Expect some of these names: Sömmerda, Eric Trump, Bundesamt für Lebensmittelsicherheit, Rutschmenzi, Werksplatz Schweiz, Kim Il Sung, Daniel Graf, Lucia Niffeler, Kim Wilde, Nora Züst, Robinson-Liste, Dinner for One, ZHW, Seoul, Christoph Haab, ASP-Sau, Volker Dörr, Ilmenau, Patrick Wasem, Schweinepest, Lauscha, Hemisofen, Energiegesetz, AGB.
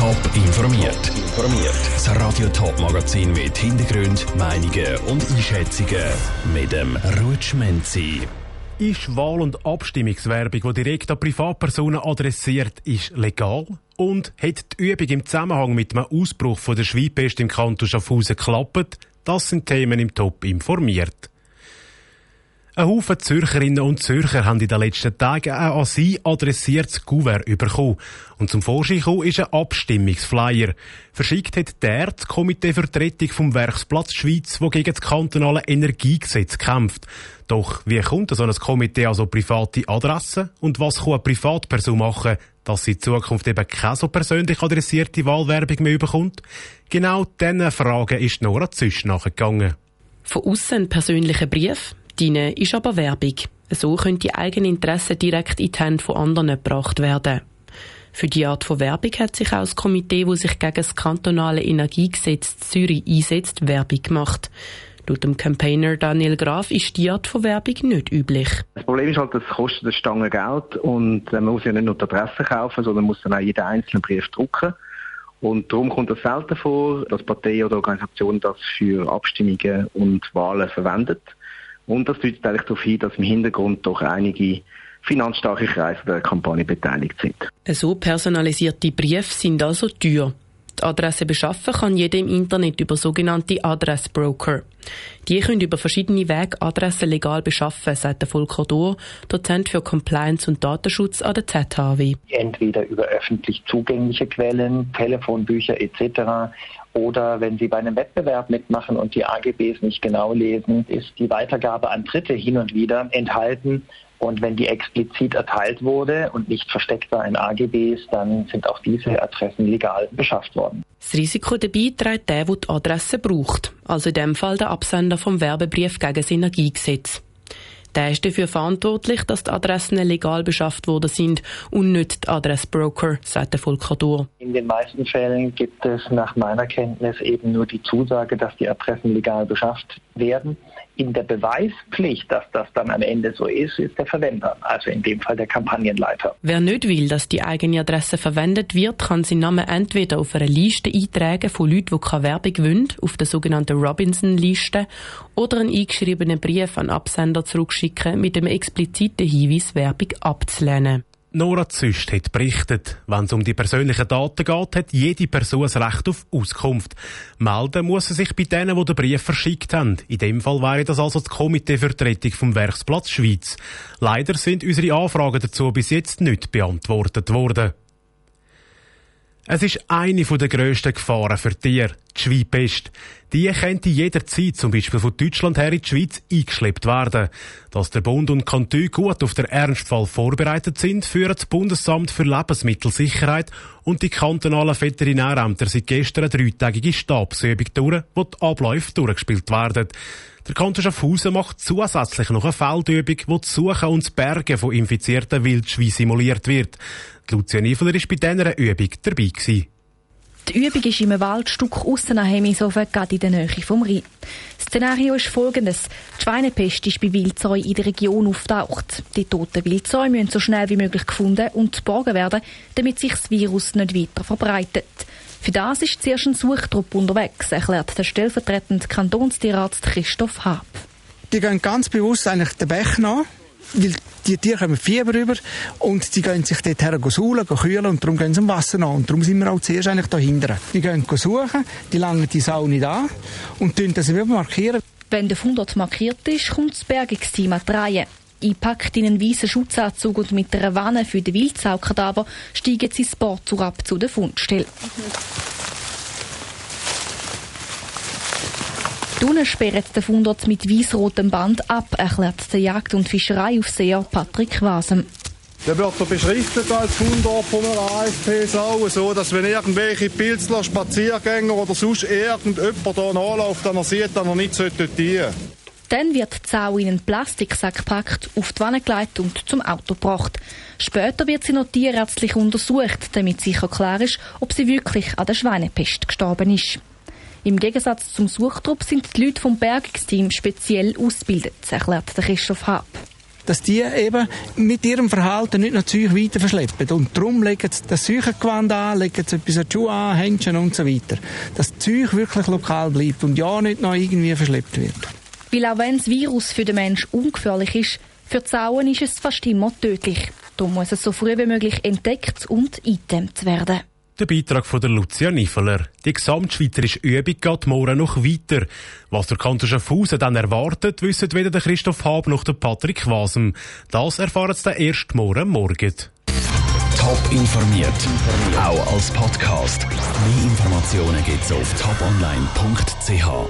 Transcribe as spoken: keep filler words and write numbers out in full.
Top informiert. Das Radio Top Magazin mit Hintergründen, Meinungen und Einschätzungen mit dem Rutschmenzi. Ist Wahl- und Abstimmungswerbung, die direkt an Privatpersonen adressiert, ist legal? Und hat die Übung im Zusammenhang mit dem Ausbruch von der Schweinepest im Kanton Schaffhausen geklappt? Das sind Themen im Top informiert. Ein Haufen Zürcherinnen und Zürcher haben in den letzten Tagen auch an sie adressiertes Kuvert bekommen. Und zum Vorschein gekommen ist ein Abstimmungsflyer. Verschickt hat der das Komitee für die Rettung vom Werksplatz Schweiz, das gegen das kantonale Energiegesetz kämpft. Doch wie kommt so ein Komitee an so private Adressen? Und was kann eine Privatperson machen, dass sie in Zukunft eben keine so persönlich adressierte Wahlwerbung mehr bekommt? Genau diesen Fragen ist Nora Züst nachgegangen. Von aussen ein persönlicher Brief? Deine ist aber Werbung. So können die eigenen Interessen direkt in die Hände von anderen gebracht werden. Für die Art von Werbung hat sich auch das Komitee, das sich gegen das kantonale Energiegesetz Zürich einsetzt, Werbung gemacht. Laut dem Campaigner Daniel Graf ist die Art von Werbung nicht üblich. Das Problem ist halt, das kostet eine Stange Geld und man muss ja nicht nur die Adresse kaufen, sondern muss dann auch jeden einzelnen Brief drucken. Und darum kommt es selten vor, dass Parteien oder Organisationen das für Abstimmungen und Wahlen verwenden. Und das deutet eigentlich darauf hin, dass im Hintergrund doch einige finanzstarke Kreise der Kampagne beteiligt sind. So personalisierte Briefe sind also teuer. Die Adresse beschaffen kann jeder im Internet über sogenannte Adressbroker. Die können über verschiedene Wege Adressen legal beschaffen, sagt der Volker Dörr, Dozent für Compliance und Datenschutz an der Z H W. Entweder über öffentlich zugängliche Quellen, Telefonbücher et cetera. Oder wenn Sie bei einem Wettbewerb mitmachen und die A G Bs nicht genau lesen, ist die Weitergabe an Dritte hin und wieder enthalten. Und wenn die explizit erteilt wurde und nicht versteckt war in A G Bs, dann sind auch diese Adressen legal beschafft worden. Das Risiko dabei trägt der, der die Adresse braucht. Also in dem Fall der Absender vom Werbebrief gegen das Energiegesetz. Der ist dafür verantwortlich, dass die Adressen legal beschafft worden sind und nicht die Adressbroker, sagt der Volker Dörr. In den meisten Fällen gibt es nach meiner Kenntnis eben nur die Zusage, dass die Adressen legal beschafft werden. In der Beweispflicht, dass das dann am Ende so ist, ist der Verwender, also in dem Fall der Kampagnenleiter. Wer nicht will, dass die eigene Adresse verwendet wird, kann seinen Namen entweder auf einer Liste eintragen von Leuten, die keine Werbung wollen, auf der sogenannten Robinson-Liste, oder einen eingeschriebenen Brief an Absender zurückschicken, mit dem expliziten Hinweis, Werbung abzulehnen. Nora Züst hat berichtet, wenn es um die persönlichen Daten geht, hat jede Person das Recht auf Auskunft. Melden muss sie sich bei denen, die den Brief verschickt haben. In dem Fall wäre das also das Komitee für die Rettung vom Werksplatz Schweiz. Leider sind unsere Anfragen dazu bis jetzt nicht beantwortet worden. Es ist eine der grössten Gefahren für Tiere, die Schweinepest. Die könnte jederzeit, zum Beispiel von Deutschland her, in die Schweiz eingeschleppt werden. Dass der Bund und Kanton gut auf den Ernstfall vorbereitet sind, führen das Bundesamt für Lebensmittelsicherheit und die kantonalen Veterinärämter seit gestern eine dreitägige Stabsübung durch, wo die Abläufe durchgespielt werden. Der Kanton Schaffhausen macht zusätzlich noch eine Feldübung, wo das Suchen und das Bergen von infizierten Wildschweinen simuliert wird. Die Lucia Niffeler war bei dieser Übung dabei gewesen. Die Übung ist im Waldstück aussen an Hemisofen, gerade in der Nähe vom Rhein. Das Szenario ist folgendes. Die Schweinepest ist bei Wildsäuen in der Region auftaucht. Die toten Wildsäuen müssen so schnell wie möglich gefunden und geborgen werden, damit sich das Virus nicht weiter verbreitet. Für das ist zuerst ein Suchtrupp unterwegs, erklärt der stellvertretende Kantonstierarzt Christoph Haab. Die gehen ganz bewusst eigentlich den Bach nach, weil die Tiere kommen Fieber rüber und die gehen sich dort her saulen, kühlen und darum gehen sie am Wasser nach. Und darum sind wir auch zuerst eigentlich dahinter. Die gehen suchen, die langen die Sau nicht an und tun das wieder markieren. Wenn der Fundort markiert ist, kommt das Bergungsteam an die Reihe. Eingepackt in einen weißen Schutzanzug und mit einer Wanne für den Wildsaukadaver steigen sie das Bordtuch ab zu der Fundstelle. Die Unten sperren den Fundort mit weiss-rotem Band ab, erklärt der Jagd- und Fischereiaufseher Patrick Wasem. Der wird so beschriftet als Fundort von einer A S P-Sau, so dass wenn irgendwelche Pilzler, Spaziergänger oder sonst irgendjemand hier anläuft, dann er sieht, dass er nicht dort dienen. Dann wird die Sau in einen Plastiksack gepackt, auf die Wanne gelegt und zum Auto gebracht. Später wird sie noch tierärztlich untersucht, damit sicher klar ist, ob sie wirklich an der Schweinepest gestorben ist. Im Gegensatz zum Suchtrupp sind die Leute vom Bergungsteam speziell ausgebildet, erklärt der Christoph Haab. dass die eben mit ihrem Verhalten nicht noch Zeug weiter verschleppen. Und darum legen sie das Seuchengewand an, legen sie etwas an die Schuhe an, Händchen und so weiter. Dass das Zeug wirklich lokal bleibt und ja nicht noch irgendwie verschleppt wird. Weil auch wenn das Virus für den Menschen ungefährlich ist, für die Sauen ist es fast immer tödlich. Darum muss es so früh wie möglich entdeckt und eingedämmt werden. Der Beitrag von der Lucia Niffeler. Die gesamtschweizerische Übung geht morgen noch weiter. Was der Kanton Schaffhausen dann erwartet, wissen weder der Christoph Haab noch der Patrick Wasem. Das erfahren Sie dann erst morgen Morgen. Top informiert. Auch als Podcast. Mehr Informationen gibt's auf top online punkt c h.